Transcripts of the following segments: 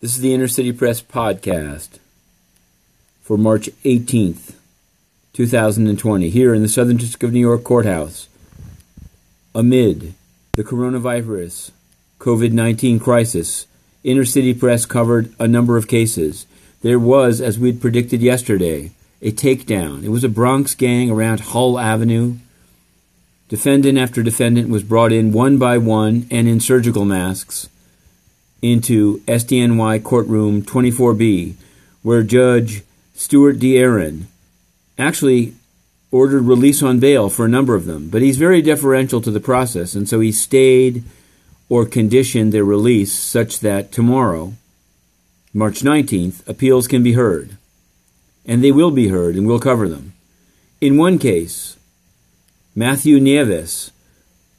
This is the Inner City Press podcast for March 18th, 2020, here in the Southern District of New York courthouse, amid the coronavirus COVID-19 crisis. Inner City Press covered a number of cases. There was, as we'd predicted yesterday, a takedown. It was a Bronx gang around Hull Avenue. Defendant after defendant was brought in one by one and in surgical masks into SDNY Courtroom 24B, where Judge Stuart D. Aaron actually ordered release on bail for a number of them. But he's very deferential to the process, and so he stayed or conditioned their release such that tomorrow, March 19th, appeals can be heard. And they will be heard, and we'll cover them. In one case, Matthew Nieves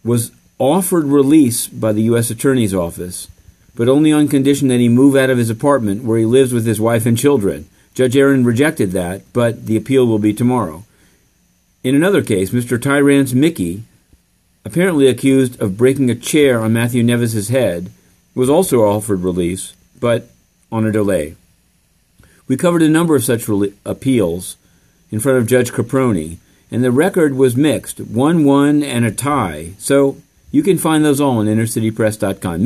was offered release by the U.S. Attorney's Office, but only on condition that he move out of his apartment where he lives with his wife and children. Judge Aaron rejected that, but the appeal will be tomorrow. In another case, Mr. Tyrants Mickey, apparently accused of breaking a chair on Matthew Nieves' head, was also offered release, but on a delay. We covered a number of such appeals in front of Judge Caproni, and the record was mixed, 1-1 and a tie, so you can find those all on innercitypress.com.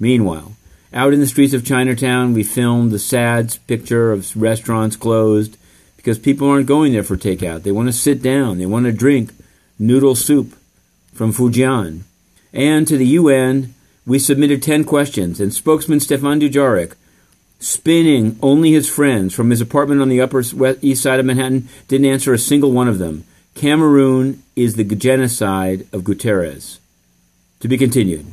Meanwhile, out in the streets of Chinatown, we filmed the sad picture of restaurants closed because people aren't going there for takeout. They want to sit down. They want to drink noodle soup from Fujian. And to the UN, we submitted 10 questions, and spokesman Stefan Dujaric, spinning only his friends from his apartment on the Upper East Side of Manhattan, didn't answer a single one of them. Cameroon is the genocide of Guterres. To be continued.